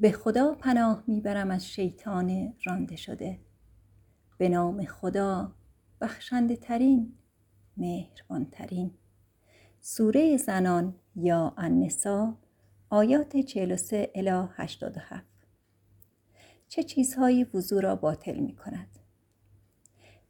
به خدا پناه میبرم از شیطان رانده شده. به نام خدا بخشنده ترین، مهربان ترین. سوره زنان یا النساء، آیات 43 الی 87. چه چیزهایی وضو را باطل می کند؟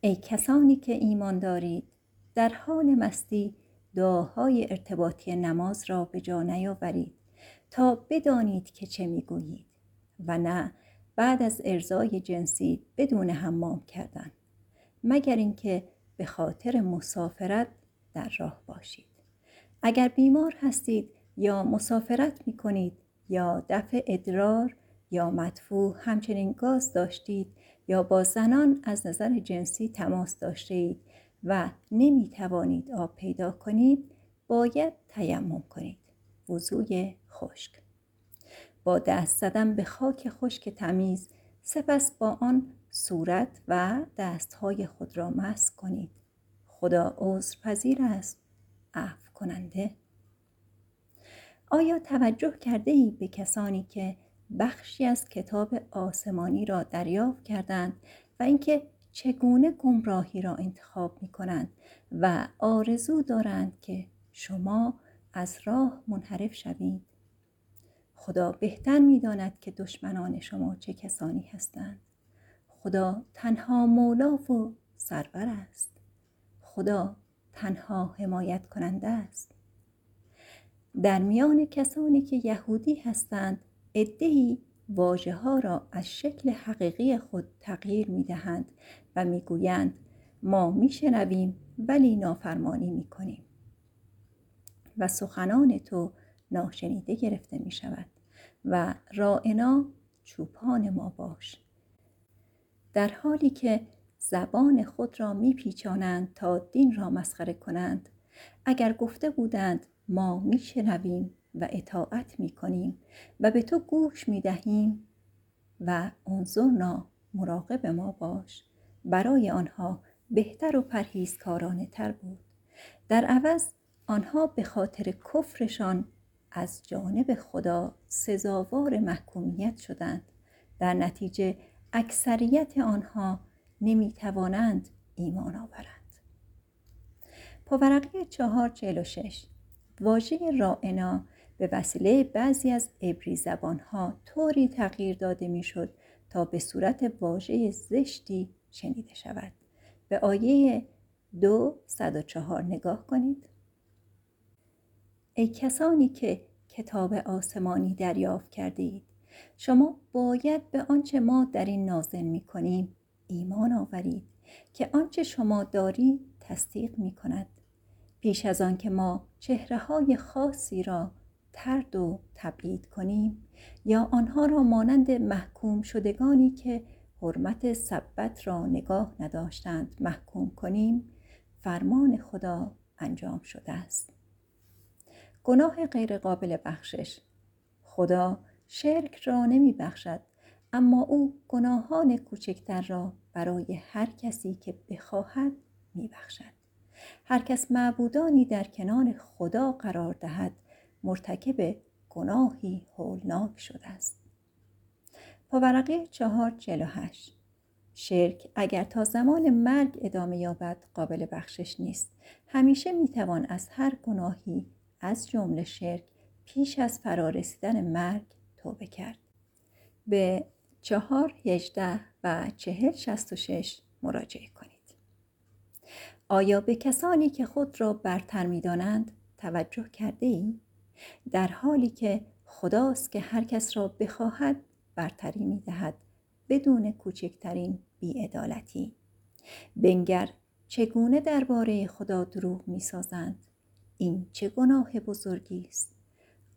ای کسانی که ایمان دارید، در حال مستی دعاهای ارتباطی نماز را به جا نیاورید تا بدانید که چه می گویید، و نه بعد از ارضای جنسی بدون حمام کردن، مگر اینکه به خاطر مسافرت در راه باشید. اگر بیمار هستید یا مسافرت می کنید یا دفع ادرار یا مدفوع، همچنین گاز داشتید یا با زنان از نظر جنسی تماس داشتید و نمی توانید آب پیدا کنید، باید تیمم کنید. وضوی خشک: با دست زدن به خاک خشک تمیز، سپس با آن صورت و دستهای خود را مسح کنید. خدا عذرپذیر است، عفو کننده. آیا توجه کرده ای به کسانی که بخشی از کتاب آسمانی را دریافت کردند و اینکه چگونه گمراهی را انتخاب می کنند و آرزو دارند که شما از راه منحرف شوید؟ خدا بهتر می داند که دشمنان شما چه کسانی هستند. خدا تنها مولا و سرور است. خدا تنها حمایت کننده است. در میان کسانی که یهودی هستند، عده‌ای واژه ها را از شکل حقیقی خود تغییر می دهند و می گویند ما می شنویم ولی نافرمانی می کنیم و سخنان تو ناشنیده گرفته می شود، و رائنا چوپان ما باش، در حالی که زبان خود را می پیچانند تا دین را مسخره کنند. اگر گفته بودند ما می شنویم و اطاعت می کنیم و به تو گوش می دهیم و انظرنا، مراقب ما باش، برای آنها بهتر و پرهیزکارانه تر بود. در عوض آنها به خاطر کفرشان از جانب خدا سزاوار محکومیت شدند. در نتیجه اکثریت آنها نمی توانند ایمان آورند. پاورقی 446: واژه رائنا به وسیله بعضی از عبری زبانها طوری تغییر داده میشد تا به صورت واژه زشتی شنیده شود. به آیه 204 نگاه کنید. ای کسانی که کتاب آسمانی دریافت کردید، شما باید به آنچه ما در این نازل می‌کنیم ایمان آورید که آنچه شما داری تصدیق می‌کند، پیش از آن که ما چهره‌های خاصی را ترد و تبعید کنیم یا آنها را مانند محکوم شدگانی که حرمت سبت را نگاه نداشتند محکوم کنیم. فرمان خدا انجام شده است. گناه غیر قابل بخشش: خدا شرک را نمی بخشد، اما او گناهان کوچکتر را برای هر کسی که بخواهد می بخشد. هر کس معبودانی در کنار خدا قرار دهد مرتکب گناهی هولناک شده است. پاورقی 448: شرک اگر تا زمان مرگ ادامه یابد قابل بخشش نیست. همیشه میتوان از هر گناهی از جمله شرک پیش از فرارسیدن مرگ توبه کرد. به 4:18 و 40:66 مراجعه کنید. آیا به کسانی که خود را برتر می دانند توجه کرده ای؟ در حالی که خداست که هر کس را بخواهد برتری می دهد، بدون کوچکترین بی‌عدالتی. بنگر چگونه درباره خدا دروغ می سازند. این چه گناه بزرگی است.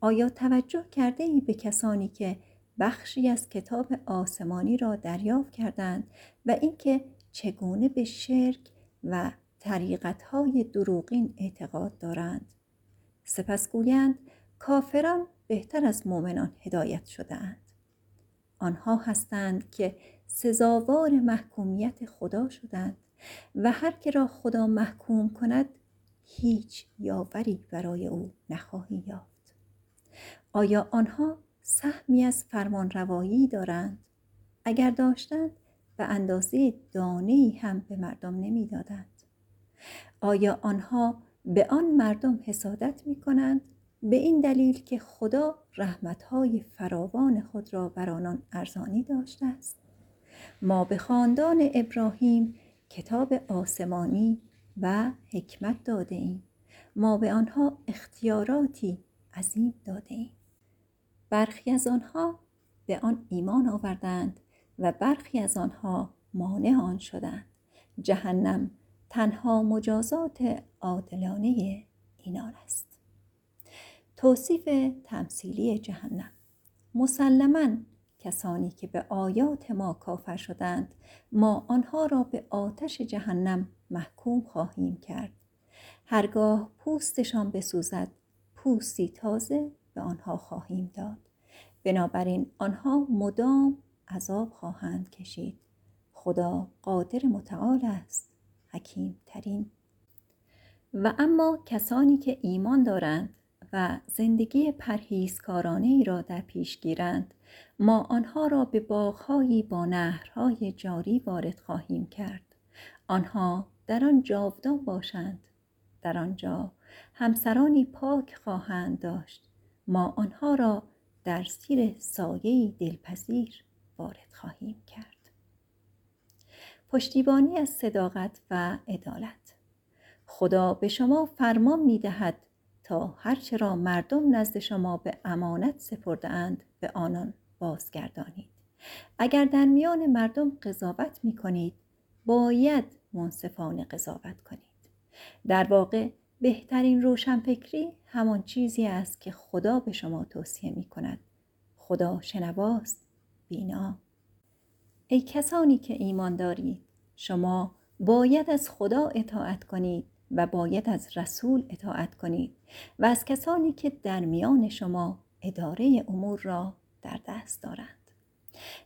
آیا توجه کرده ای به کسانی که بخشی از کتاب آسمانی را دریافت کردند و اینکه چگونه به شرک و طریقت‌های دروغین اعتقاد دارند، سپس گویند کافران بهتر از مؤمنان هدایت شده‌اند. آنها هستند که سزاوار محکومیت خدا شدند و هر که را خدا محکوم کند هیچ یاوری برای او نخواهی یافت. آیا آنها سهمی از فرمانروایی دارند. اگر داشتند به اندازه دانه‌ای هم به مردم نمی‌دادند. آیا آنها به آن مردم حسادت می‌کنند به این دلیل که خدا رحمت‌های فراوان خود را بر آنان ارزانی داشته است؟ ما به خاندان ابراهیم کتاب آسمانی و حکمت داده ایم. ما به آنها اختیاراتی عظیم داده ایم. برخی از آنها به آن ایمان آوردند و برخی از آنها مانع آن شدند. جهنم تنها مجازات عادلانه اینان است. توصیف تمثیلی جهنم. مسلماً کسانی که به آیات ما کافر شدند، ما آنها را به آتش جهنم محکوم خواهیم کرد. هرگاه پوستشان بسوزد، پوستی تازه به آنها خواهیم داد. بنابراین آنها مدام عذاب خواهند کشید. خدا قادر متعال است، حکیم ترین. و اما کسانی که ایمان دارند و زندگی پرهیزکارانه ای را در پیش گیرند، ما آنها را به باغ‌هایی با نهرهای جاری وارد خواهیم کرد. آنها در آن جاودان باشند. در آنجا همسرانی پاک خواهند داشت. ما آنها را در زیر سایه‌ای دلپذیر وارد خواهیم کرد. پشتیبانی از صداقت و عدالت. خدا به شما فرمان می‌دهد تا هرچه را مردم نزد شما به امانت سپرده‌اند به آنان بازگردانید. اگر در میان مردم قضاوت می‌کنید، باید منصفانه قضاوت کنید. در واقع بهترین روشنفکری همان چیزی است که خدا به شما توصیه می‌کند. خدا شنواست، بینا. ای کسانی که ایمان دارید، شما باید از خدا اطاعت کنید و باید از رسول اطاعت کنید و از کسانی که در میان شما اداره امور را در دست دارند.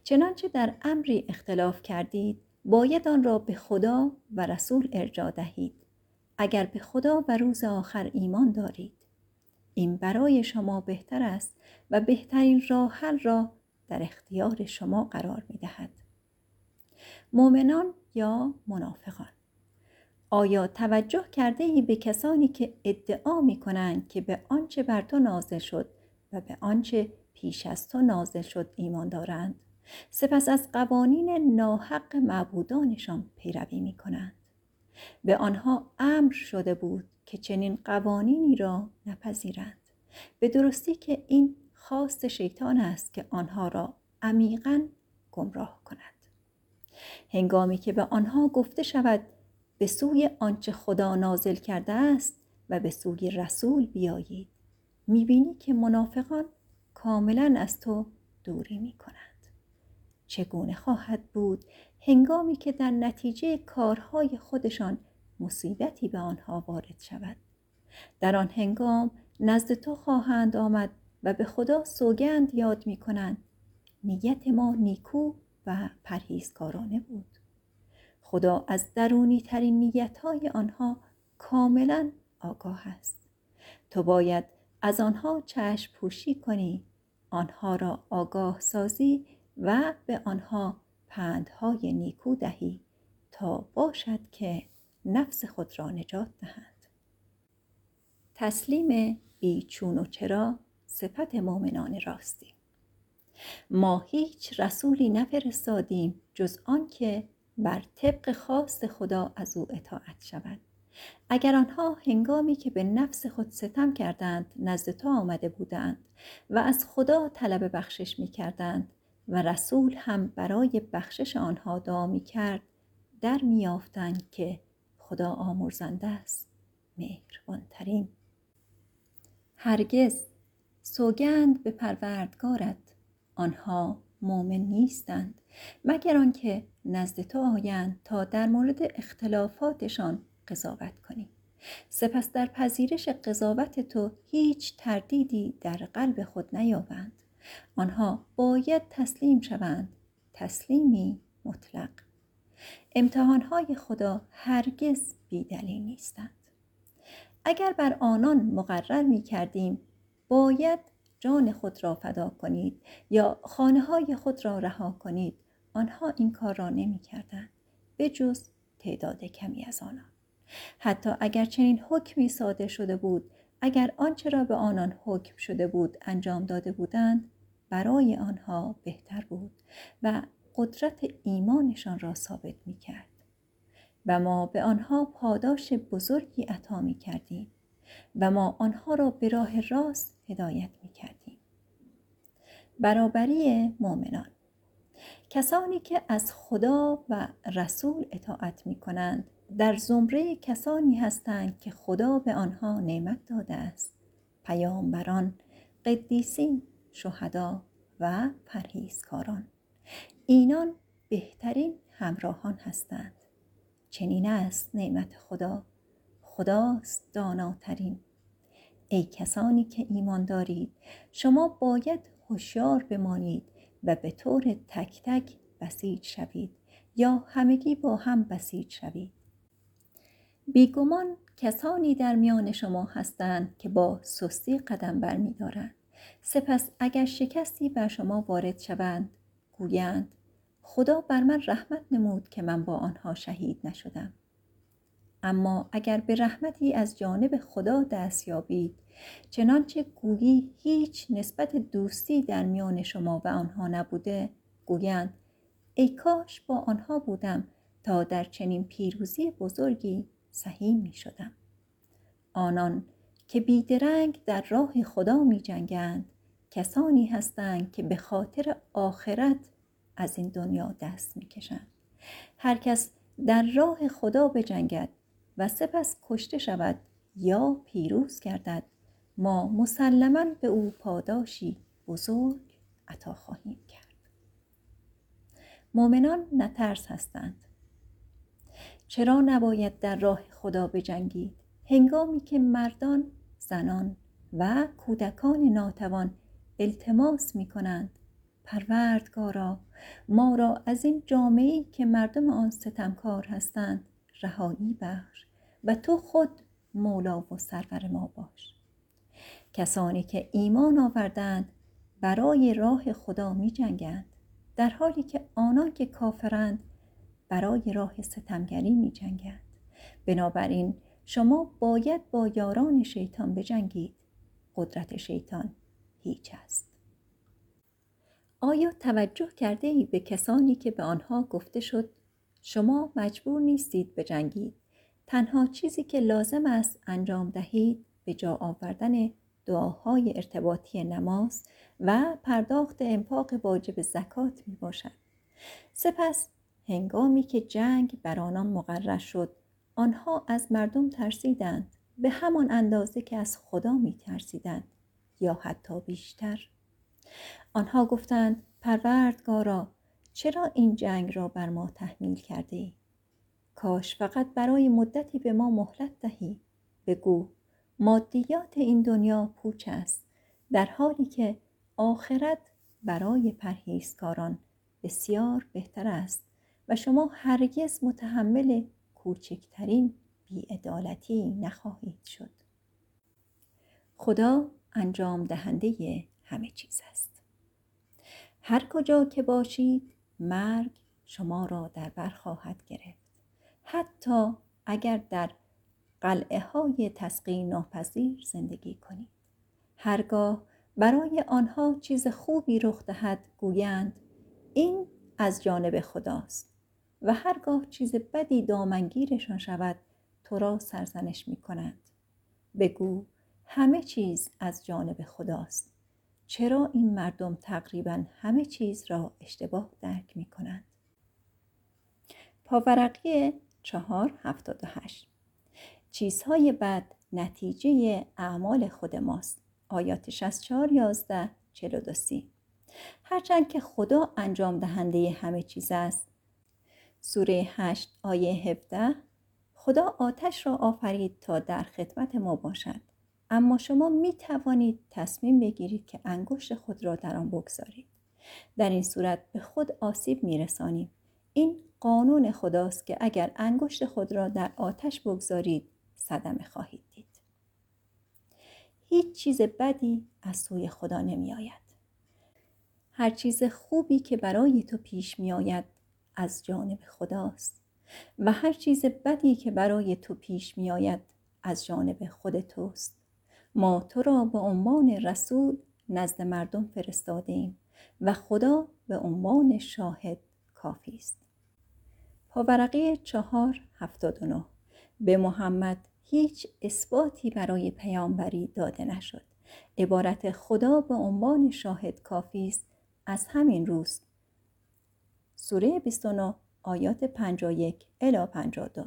چنانچه در امری اختلاف کردید، باید آن را به خدا و رسول ارجاع دهید. اگر به خدا و روز آخر ایمان دارید، این برای شما بهتر است و بهترین راه حل را در اختیار شما قرار می دهد. مؤمنان یا منافقان، آیا توجه کرده ای به کسانی که ادعا می کنند که به آنچه بر تو نازل شد و به آنچه پیش از تو نازل شد ایمان دارند، سپس از قوانین ناحق معبودانشان پیروی می کنند؟ به آنها امر شده بود که چنین قوانینی را نپذیرند. به درستی که این خواست شیطان است که آنها را عمیقاً گمراه کند. هنگامی که به آنها گفته شود به سوی آنچه خدا نازل کرده است و به سوی رسول بیایید، می‌بینی که منافقان کاملاً از تو دوری می‌کنند. چگونه خواهد بود هنگامی که در نتیجه کارهای خودشان مصیبتی به آنها وارد شود؟ در آن هنگام نزد تو خواهند آمد و به خدا سوگند یاد می‌کنند: نیت ما نیکو و پرهیزکارانه بود. خدا از درونی ترین نیت‌های آنها کاملاً آگاه است. تو باید از آنها چشم پوشی کنی، آنها را آگاه سازی و به آنها پندهای نیکو دهی تا باشد که نفس خود را نجات دهند. تسلیم بیچون و چرا صفت مؤمنان راستی. ما هیچ رسولی نفرستادیم جز آن که بر طبق خواست خدا از او اطاعت شود. اگر آنها هنگامی که به نفس خود ستم کردند نزد تو آمده بودند و از خدا طلب بخشش می کردند و رسول هم برای بخشش آنها دعا می کرد، در می یافتند که خدا آمرزنده است، مهربانترین. هرگز سوگند به پروردگارت. آنها مومن نیستند مگر آنکه نزد تو آیند تا در مورد اختلافاتشان قضاوت کنی. سپس در پذیرش قضاوت تو هیچ تردیدی در قلب خود نیابند. آنها باید تسلیم شوند، تسلیمی مطلق. امتحانهای خدا هرگز بی‌دلیل نیستند. اگر بر آنان مقرر می کردیم باید جان خود را فدا کنید یا خانه‌های خود را رها کنید، آنها این کار را نمی‌کردند به جز تعداد کمی از آنان. حتی اگر چنین حکمی صادر شده بود، اگر آنچه را به آنان حکم شده بود انجام داده بودند، برای آنها بهتر بود و قدرت ایمانشان را ثابت می‌کرد و ما به آنها پاداش بزرگی عطا می‌کردیم و ما آنها را به راه راست هدایت می‌کردیم. برابری مؤمنان. کسانی که از خدا و رسول اطاعت می‌کنند در زمره کسانی هستند که خدا به آنها نعمت داده است: پیامبران، قدیسین، شهدا و پرهیزکاران. اینان بهترین همراهان هستند. چنین است نعمت خدا، خداست داناترین. ای کسانی که ایمان دارید، شما باید هوشیار بمانید و به طور تک تک بسیج شوید یا همگی با هم بسیج شوید. بیگمان کسانی در میان شما هستند که با سستی قدم برمی دارند. سپس اگر شکستی بر شما وارد شوند، گویند خدا بر من رحمت نمود که من با آنها شهید نشدم. اما اگر به رحمتی از جانب خدا دست یابید، چنانچه گویی هیچ نسبت دوستی در میان شما و آنها نبوده، گویند ای کاش با آنها بودم تا در چنین پیروزی بزرگی سهیم می شدم. آنان که بیدرنگ در راه خدا می جنگند کسانی هستند که به خاطر آخرت از این دنیا دست می کشند. هر کس در راه خدا بجنگد و سپس کشته شود یا پیروز گردد، ما مسلماً به او پاداشی بزرگ عطا خواهیم کرد. مؤمنان نترس هستند. چرا نباید در راه خدا بجنگید؟ هنگامی که مردان، زنان و کودکان ناتوان التماس می کنند پروردگارا ما را از این جامعه‌ای که مردم آن ستمکار هستند رهایی بخش و تو خود مولا و سرور ما باش. کسانی که ایمان آوردند برای راه خدا می جنگند، در حالی که آنان که کافرند برای راه ستمگری می جنگند. بنابراین شما باید با یاران شیطان بجنگید. قدرت شیطان هیچ است. آیا توجه کرده ای به کسانی که به آنها گفته شد شما مجبور نیستید بجنگید، تنها چیزی که لازم است انجام دهید به جا آوردن دعاهای ارتباطی نماز و پرداخت انفاق واجب زکات می باشد. سپس هنگامی که جنگ بر آنان مقرر شد، آنها از مردم ترسیدند به همان اندازه که از خدا می ترسیدند یا حتی بیشتر. آنها گفتند پروردگارا چرا این جنگ را بر ما تحمیل کرده ای؟ کاش فقط برای مدتی به ما مهلت دهی. بگو مادیات این دنیا پوچ است، در حالی که آخرت برای پرهیزکاران بسیار بهتر است و شما هرگز متحمل کوچکترین بی‌عدالتی نخواهید شد. خدا انجام دهنده همه چیز است. هر کجا که باشید مرگ شما را در بر خواهد گرفت، حتی اگر در قلعه های تسخیر ناپذیر زندگی کنید. هرگاه برای آنها چیز خوبی رخ دهد گویند این از جانب خداست و هرگاه چیز بدی دامنگیرشان شود تو را سرزنش می کنند. بگو همه چیز از جانب خداست. چرا این مردم تقریبا همه چیز را اشتباه درک می کنند؟ پاورقی 4:78. چیزهای بد نتیجه اعمال خود ماست. آیات 64، 11، 42. هرچند که خدا انجام دهنده همه چیز است. سوره 8 آیه 17: خدا آتش را آفرید تا در خدمت ما باشد، اما شما می توانید تصمیم بگیرید که انگشت خود را در آن بگذارید. در این صورت به خود آسیب می رسانیم. این قانون خداست که اگر انگشت خود را در آتش بگذارید صدمه خواهید دید. هیچ چیز بدی از سوی خدا نمی آید. هر چیز خوبی که برای تو پیش می آید از جانب خداست و هر چیز بدی که برای تو پیش می آید از جانب خود توست. ما تو را به عنوان رسول نزد مردم فرستادیم و خدا به عنوان شاهد کافی است. پاورقی 4:79. به محمد هیچ اثباتی برای پیامبری داده نشد. عبارت خدا به عنوان شاهد کافی است از همین روز. سوره 29 آیات 51 الی 52.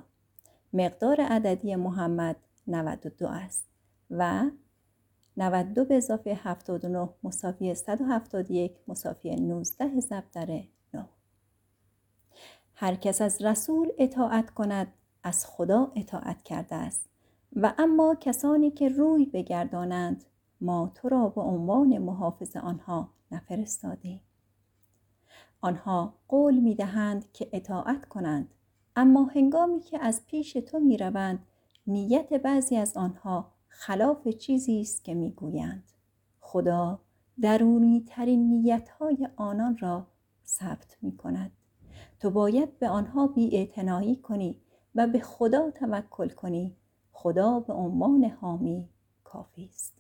مقدار عددی محمد 92 است و 92 به اضافه 79 مساوی 171 مساوی 19 ضرب در 9. هر کس از رسول اطاعت کند از خدا اطاعت کرده است و اما کسانی که روی بگردانند ما تو را به عنوان محافظ آنها نفرستادیم. آنها قول می دهند که اطاعت کنند، اما هنگامی که از پیش تو می روند نیت بعضی از آنها خلاف چیزی است که می گویند. خدا درونی ترین نیت های آنان را ثبت می کند. تو باید به آنها بی‌اعتنایی کنی و به خدا توکل کنی. خدا به عنوان حامی کافی است.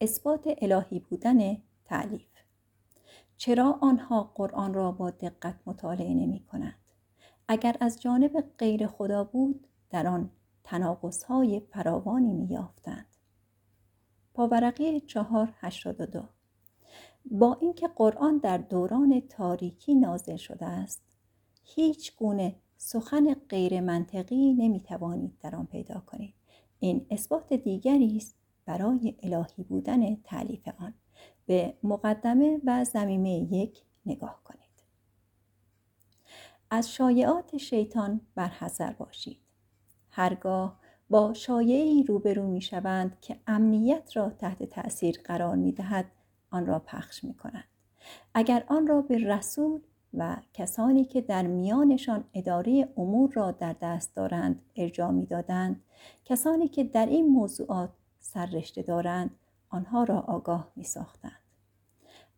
اثبات الهی بودن تألیف. چرا آنها قرآن را با دقت مطالعه نمی کنند؟ اگر از جانب غیر خدا بود در آن تناقض‌های فراوانی می‌یافتند. پاورقی 4:82. با اینکه قرآن در دوران تاریکی نازل شده است، هیچ گونه سخن غیر منطقی نمی‌توانید در آن پیدا کنید. این اثبات دیگری است برای الهی بودن تألیف آن. به مقدمه و ضمیمه 1 نگاه کنید. از شایعات شیطان برحذر باشید. هرگاه با شایعی روبرو می شوند که امنیت را تحت تأثیر قرار می دهد، آن را پخش می کنند. اگر آن را به رسول و کسانی که در میانشان اداره امور را در دست دارند ارجاع می دادند، کسانی که در این موضوعات سررشته دارند، آنها را آگاه می ساختند.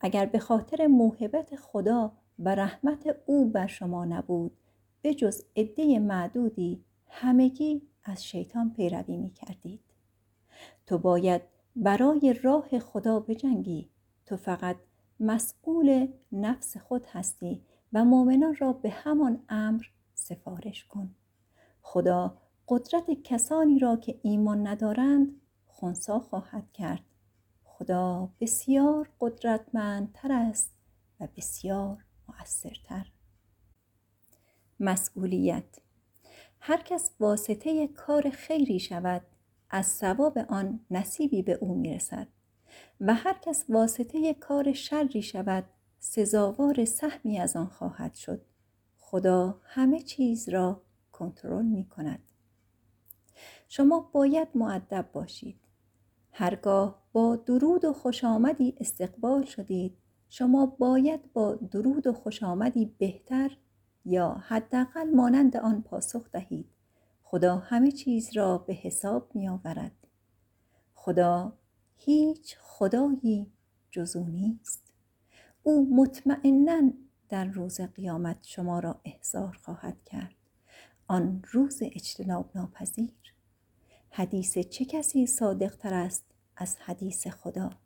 اگر به خاطر موهبت خدا و رحمت او بر شما نبود، به جز عده معدودی همگی از شیطان پیروی می کردید. تو باید برای راه خدا بجنگی. تو فقط مسئول نفس خود هستی و مؤمنان را به همان امر سفارش کن. خدا قدرت کسانی را که ایمان ندارند خنثی خواهد کرد. خدا بسیار قدرتمندتر است و بسیار مؤثرتر. مسئولیت. هر کس واسطه کار خیری شود، از ثواب آن نصیبی به او میرسد و هر کس واسطه کار شری شود، سزاوار سهمی از آن خواهد شد. خدا همه چیز را کنترل می کند. شما باید مؤدب باشید. هرگاه با درود و خوش آمدی استقبال شدید، شما باید با درود و خوش آمدی بهتر یا حداقل مانند آن پاسخ دهید. خدا همه چیز را به حساب می آورد. خدا هیچ خدایی جز او نیست. او مطمئناً در روز قیامت شما را احضار خواهد کرد. آن روز اجتناب ناپذیر. حدیث چه کسی صادق تر است از حدیث خدا؟